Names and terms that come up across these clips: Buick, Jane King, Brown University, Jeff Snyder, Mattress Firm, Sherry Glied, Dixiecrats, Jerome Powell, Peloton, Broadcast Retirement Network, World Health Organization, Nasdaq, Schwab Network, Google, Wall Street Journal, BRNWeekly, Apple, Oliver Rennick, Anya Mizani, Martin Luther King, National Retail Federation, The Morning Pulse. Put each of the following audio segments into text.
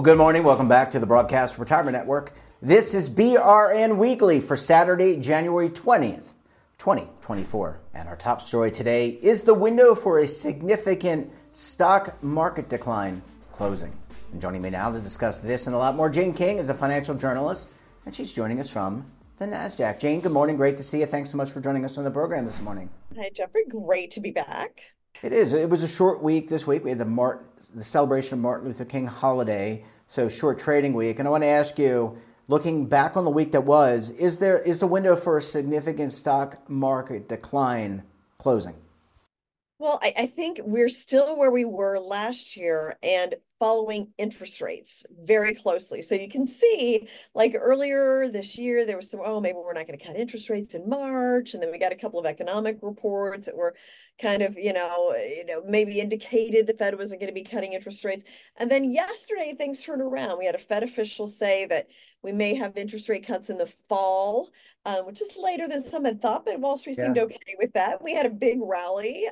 Well, good morning. Welcome back to the Broadcast Retirement Network. This is BRN Weekly for Saturday, January 20th, 2024. And our top story today is the window for a significant stock market decline closing. And joining me now to discuss this and a lot more, Jane King is a financial journalist, and she's joining us from the Nasdaq. Jane, good morning. Great to see you. Thanks so much for joining us on the program this morning. Hi, Jeffrey. Great to be back. It is. It was a short week this week. We had the celebration of Martin Luther King holiday, so short trading week. And I want to ask you, looking back on the week that was, is the window for a significant stock market decline closing? Well, I think we're still where we were last year and following interest rates very closely. So you can see, like earlier this year, there was some, maybe we're not going to cut interest rates in March. And then we got a couple of economic reports that were kind of, maybe indicated the Fed wasn't going to be cutting interest rates. And then yesterday, things turned around. We had a Fed official say that we may have interest rate cuts in the fall, which is later than some had thought, but Wall Street seemed okay with that. We had a big rally.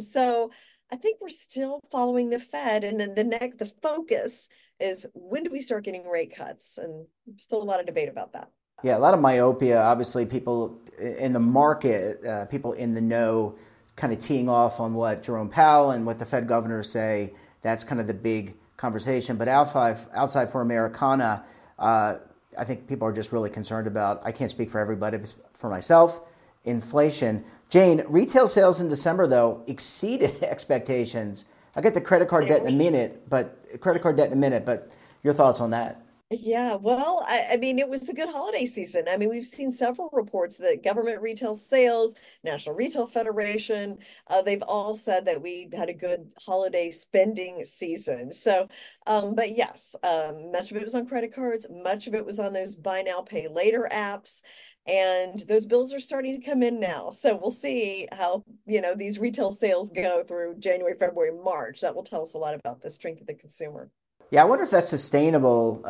So I think we're still following the Fed. And then the focus is, when do we start getting rate cuts? And still a lot of debate about that. Yeah, a lot of myopia. Obviously, people in the market, people in the know, kind of teeing off on what Jerome Powell and what the Fed governors say. That's kind of the big conversation. But outside for Americana, I think people are just really concerned about, I can't speak for everybody, but for myself, inflation. Jane, retail sales in December, though, exceeded expectations. I'll get the credit card debt in a minute, but your thoughts on that? Yeah, well, I mean, it was a good holiday season. I mean, we've seen several reports that government retail sales, National Retail Federation, they've all said that we had a good holiday spending season. So, but yes, much of it was on credit cards. Much of it was on those buy now, pay later apps. And those bills are starting to come in now. So we'll see how, these retail sales go through January, February, March. That will tell us a lot about the strength of the consumer. Yeah, I wonder if that's sustainable,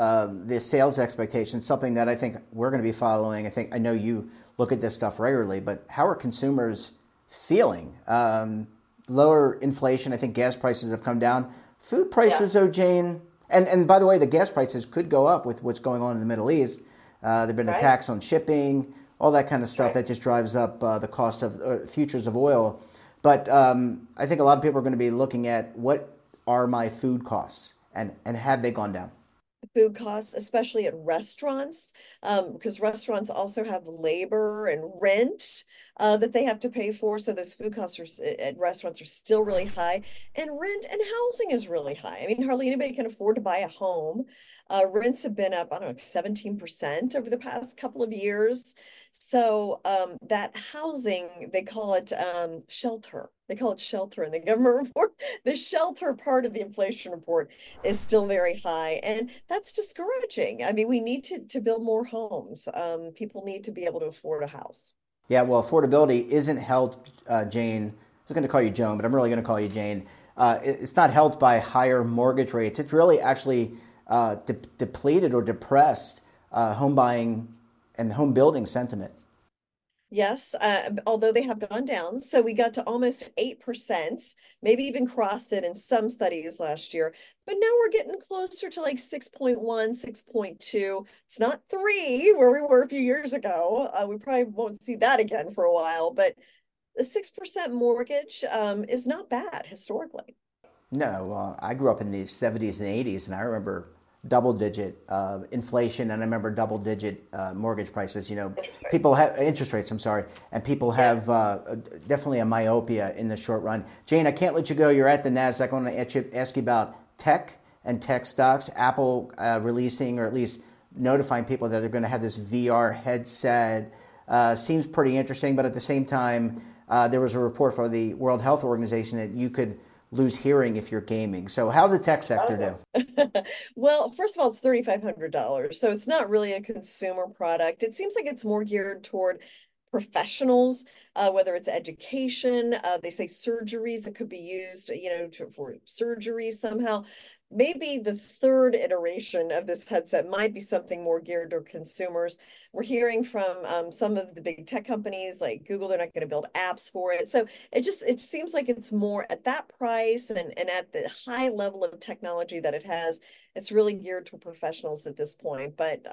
the sales expectations, something that I think we're going to be following. I know you look at this stuff regularly, but how are consumers feeling? Lower inflation, I think gas prices have come down. Food prices, though, Jane, and by the way, the gas prices could go up with what's going on in the Middle East. There have been attacks on shipping, all that kind of stuff that just drives up the cost of futures of oil. But I think a lot of people are going to be looking at, what are my food costs and have they gone down? Food costs, especially at restaurants, because restaurants also have labor and rent that they have to pay for. So those food costs at restaurants are still really high, and rent and housing is really high. I mean, hardly anybody can afford to buy a home. Rents have been up, 17% over the past couple of years. So that housing, they call it shelter. They call it shelter in the government report. The shelter part of the inflation report is still very high. And that's discouraging. I mean, we need to build more homes. People need to be able to afford a house. Yeah, well, affordability isn't helped, Jane. I was going to call you Joan, but I'm really going to call you Jane. It's not helped by higher mortgage rates. It's really actually depleted or depressed home buying and home building sentiment. Yes, although they have gone down. So we got to almost 8%, maybe even crossed it in some studies last year. But now we're getting closer to like 6.1, 6.2. It's not 3 where we were a few years ago. We probably won't see that again for a while. But a 6% mortgage is not bad historically. No, I grew up in the 70s and 80s, and I remember double-digit inflation, and I remember double-digit mortgage prices. People have interest rates. I'm sorry, and people have definitely a myopia in the short run. Jane, I can't let you go. You're at the Nasdaq. I want to ask you about tech and tech stocks. Apple releasing, or at least notifying people that they're going to have this VR headset. Seems pretty interesting, but at the same time, there was a report from the World Health Organization that you could lose hearing if you're gaming. So how did the tech sector do? Well, first of all, it's $3,500. So it's not really a consumer product. It seems like it's more geared toward professionals, whether it's education, they say surgeries, it could be used, for surgery somehow. maybe the third iteration of this headset might be something more geared to consumers. We're hearing from some of the big tech companies like Google, they're not going to build apps for it. So it seems like it's more at that price and at the high level of technology that it has, it's really geared to professionals at this point. But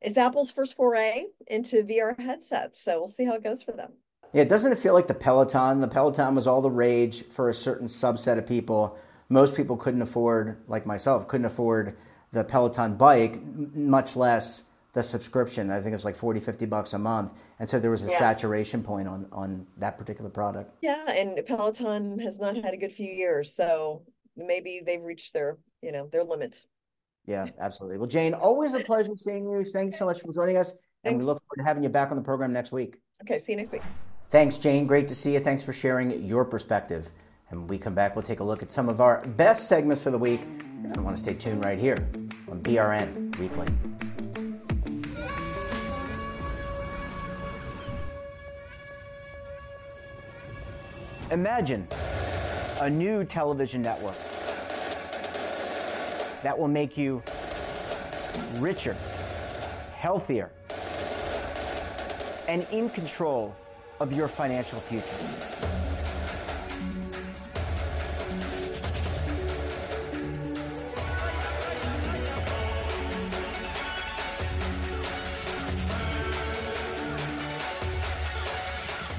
it's Apple's first foray into VR headsets. So we'll see how it goes for them. Yeah, doesn't it feel like the Peloton? The Peloton was all the rage for a certain subset of people. Most people couldn't afford, like myself, couldn't afford the Peloton bike, much less the subscription. I think it was like $40-$50 a month. And so there was a saturation point on that particular product. Yeah, and Peloton has not had a good few years. So maybe they've reached their limit. Yeah, absolutely. Well, Jane, always a pleasure seeing you. Thanks so much for joining us. And we look forward to having you back on the program next week. Okay, see you next week. Thanks, Jane. Great to see you. Thanks for sharing your perspective. And when we come back, we'll take a look at some of our best segments for the week. I want to stay tuned right here on BRN Weekly. Imagine a new television network that will make you richer, healthier, and in control of your financial future.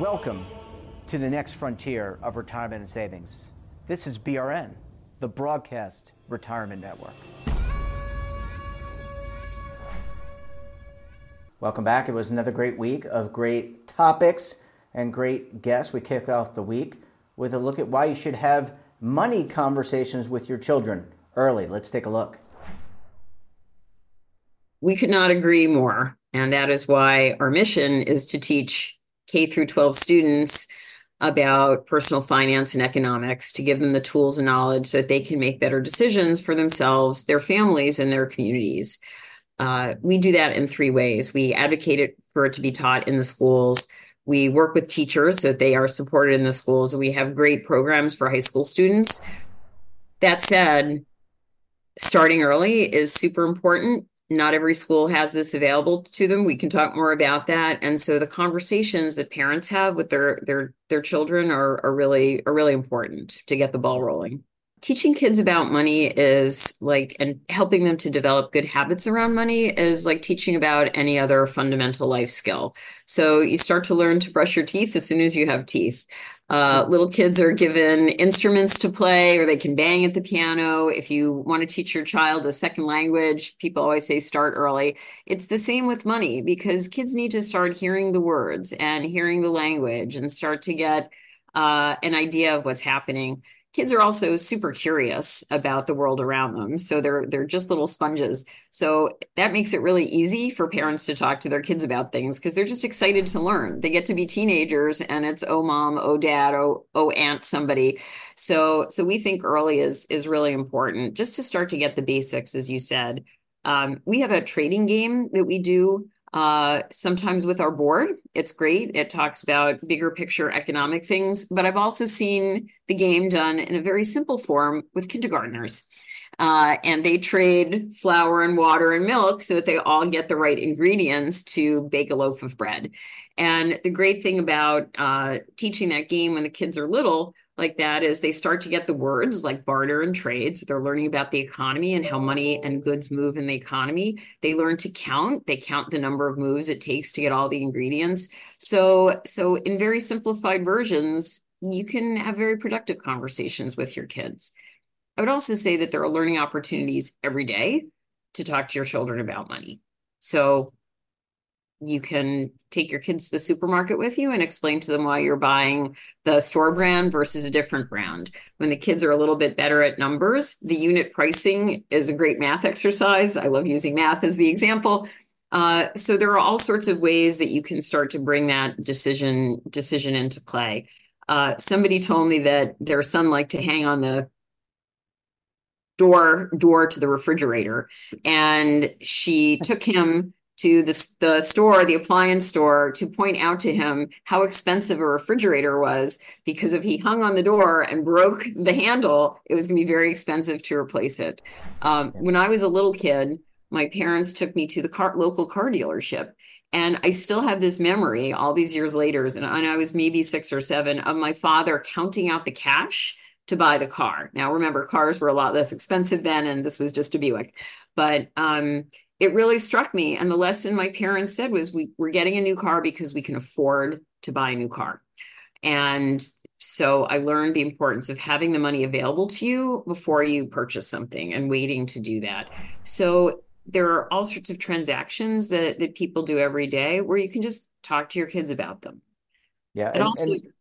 Welcome to the next frontier of retirement and savings. This is BRN, the Broadcast Retirement Network. Welcome back. It was another great week of great topics and great guests. We kicked off the week with a look at why you should have money conversations with your children early. Let's take a look. We could not agree more. And that is why our mission is to teach K through 12 students about personal finance and economics, to give them the tools and knowledge so that they can make better decisions for themselves, their families, and their communities. We do that in three ways. We advocate for it to be taught in the schools. We work with teachers so that they are supported in the schools. And we have great programs for high school students. That said, starting early is super important. Not every school has this available to them. We can talk more about that. And so the conversations that parents have with their children are really important to get the ball rolling. Teaching kids about money is like, and helping them to develop good habits around money is like teaching about any other fundamental life skill. So you start to learn to brush your teeth as soon as you have teeth. Little kids are given instruments to play, or they can bang at the piano. If you want to teach your child a second language, people always say start early. It's the same with money, because kids need to start hearing the words and hearing the language and start to get an idea of what's happening. Kids are also super curious about the world around them. So they're just little sponges. So that makes it really easy for parents to talk to their kids about things because they're just excited to learn. They get to be teenagers and it's, oh, mom, oh, dad, oh, aunt, somebody. So we think early is really important just to start to get the basics, as you said. We have a trading game that we do sometimes with our board. It's great. It talks about bigger picture economic things, but I've also seen the game done in a very simple form with kindergartners. And they trade flour and water and milk so that they all get the right ingredients to bake a loaf of bread. And the great thing about teaching that game when the kids are little like that is they start to get the words like barter and trade. So they're learning about the economy and how money and goods move in the economy. They learn to count. They count the number of moves it takes to get all the ingredients. So in very simplified versions, you can have very productive conversations with your kids. I would also say that there are learning opportunities every day to talk to your children about money. So you can take your kids to the supermarket with you and explain to them why you're buying the store brand versus a different brand. When the kids are a little bit better at numbers, the unit pricing is a great math exercise. I love using math as the example. So there are all sorts of ways that you can start to bring that decision into play. Somebody told me that their son liked to hang on the door to the refrigerator, and she took him to the store, the appliance store, to point out to him how expensive a refrigerator was, because if he hung on the door and broke the handle, it was going to be very expensive to replace it. When I was a little kid, my parents took me to the local car dealership, and I still have this memory all these years later, and I was maybe 6 or 7, of my father counting out the cash to buy the car. Now, remember, cars were a lot less expensive then, and this was just a Buick. But it really struck me. And the lesson my parents said was, we're getting a new car because we can afford to buy a new car. And so I learned the importance of having the money available to you before you purchase something and waiting to do that. So there are all sorts of transactions that people do every day where you can just talk to your kids about them. Yeah.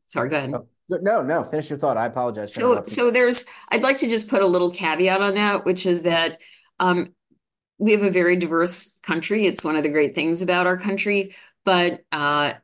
Sorry, go ahead. No, finish your thought. I apologize. So I'd like to just put a little caveat on that, which is that we have a very diverse country. It's one of the great things about our country, but not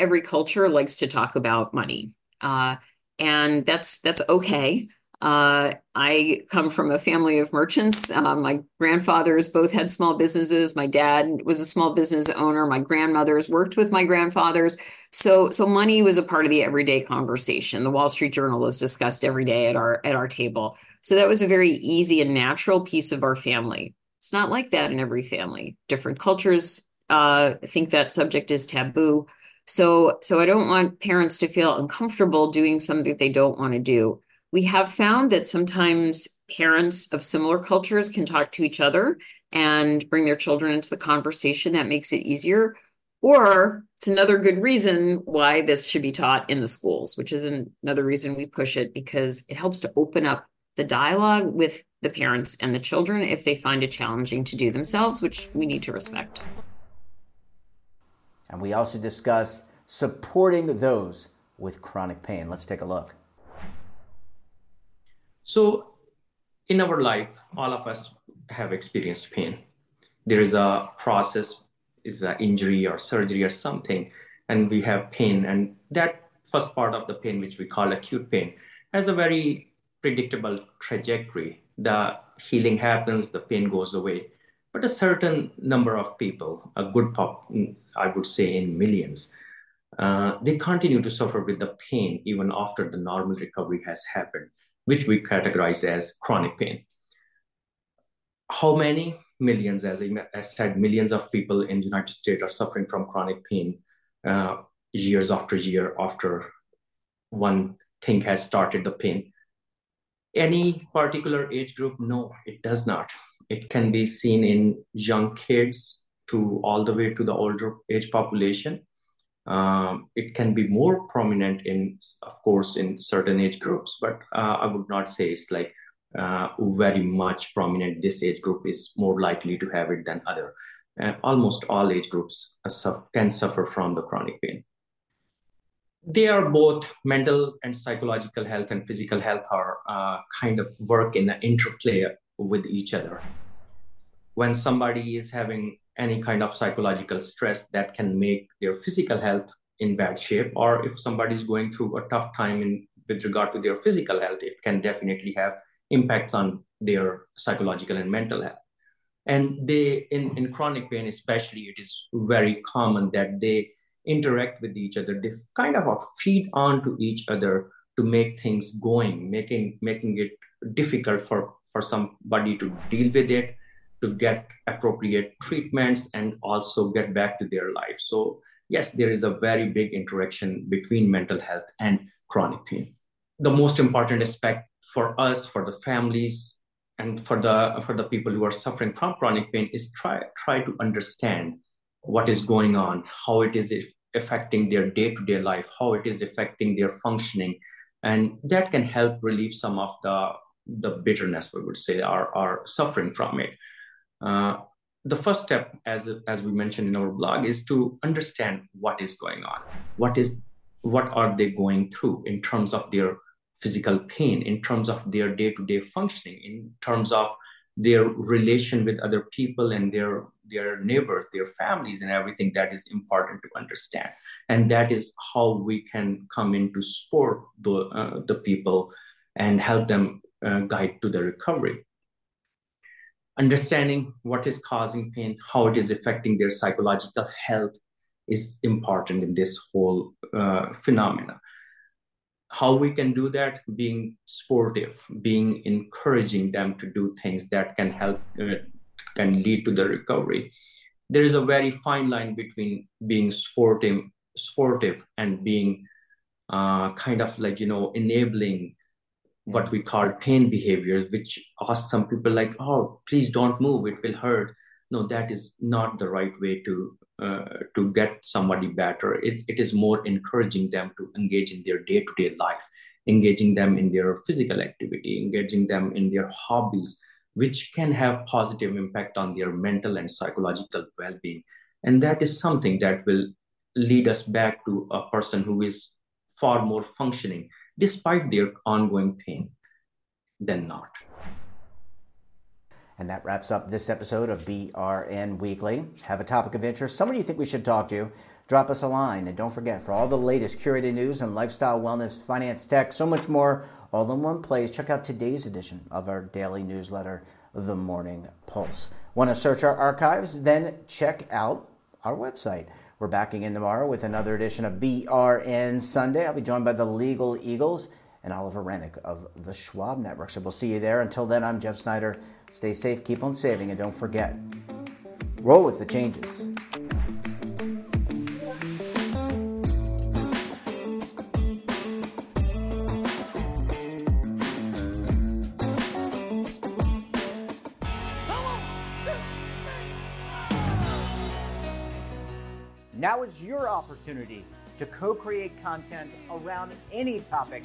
every culture likes to talk about money. And that's okay. I come from a family of merchants. My grandfathers both had small businesses. My dad was a small business owner. My grandmothers worked with my grandfathers. So money was a part of the everyday conversation. The Wall Street Journal was discussed every day at our table. So that was a very easy and natural piece of our family. It's not like that in every family. Different cultures think that subject is taboo. So I don't want parents to feel uncomfortable doing something that they don't want to do. We have found that sometimes parents of similar cultures can talk to each other and bring their children into the conversation. That makes it easier. Or it's another good reason why this should be taught in the schools, which is another reason we push it, because it helps to open up the dialogue with the parents and the children if they find it challenging to do themselves, which we need to respect. And we also discuss supporting those with chronic pain. Let's take a look. So in our life, all of us have experienced pain. There is a process, is an injury or surgery or something, and we have pain. And that first part of the pain, which we call acute pain, has a very predictable trajectory. The healing happens, the pain goes away. But a certain number of people, a good pop, I would say in millions, they continue to suffer with the pain even after the normal recovery has happened, which we categorize as chronic pain. How many? Millions, as I said, millions of people in the United States are suffering from chronic pain years after year after one thing has started the pain. Any particular age group? No, it does not. It can be seen in young kids to all the way to the older age population. It can be more prominent in certain age groups, but I would not say it's like very much prominent. This age group is more likely to have it than other. Almost all age groups can suffer from the chronic pain. They are both mental and psychological health and physical health are kind of work in an interplay with each other. When somebody is having any kind of psychological stress, that can make their physical health in bad shape, or if somebody is going through a tough time with regard to their physical health, it can definitely have impacts on their psychological and mental health. And they, in chronic pain especially, it is very common that they interact with each other. They kind of feed on to each other to make things going, making it difficult for somebody to deal with it, to get appropriate treatments, and also get back to their life. So yes, there is a very big interaction between mental health and chronic pain. the most important aspect for us, for the families, and for the people who are suffering from chronic pain is try to understand what is going on, how it is affecting their day-to-day life, how it is affecting their functioning. And that can help relieve some of the bitterness, we would say, are suffering from it. The first step, as we mentioned in our blog, is to understand what is going on. What are they going through in terms of their physical pain, in terms of their day-to-day functioning, in terms of their relation with other people and their neighbors, their families, and everything that is important to understand. And that is how we can come in to support the people and help them guide to the recovery. Understanding what is causing pain, how it is affecting their psychological health is important in this whole phenomena. How we can do that? Being supportive, being encouraging them to do things that can help, can lead to the recovery. There is a very fine line between being supportive and being kind of like, enabling what we call pain behaviors, which are some people like, oh, please don't move, it will hurt. No, that is not the right way to get somebody better. It is more encouraging them to engage in their day-to-day life, engaging them in their physical activity, engaging them in their hobbies, which can have positive impact on their mental and psychological well-being. And that is something that will lead us back to a person who is far more functioning, despite their ongoing pain, than not. And that wraps up this episode of BRN Weekly. Have a topic of interest, someone you think we should talk to, drop us a line. And don't forget, for all the latest curated news on lifestyle, wellness, finance, tech, so much more, all in one place, check out today's edition of our daily newsletter, The Morning Pulse. Want to search our archives? Then check out our website. We're back again tomorrow with another edition of BRN Sunday. I'll be joined by the Legal Eagles and Oliver Rennick of the Schwab Network. So we'll see you there. Until then, I'm Jeff Snyder. Stay safe, keep on saving, and don't forget, roll with the changes. Now is your opportunity to co-create content around any topic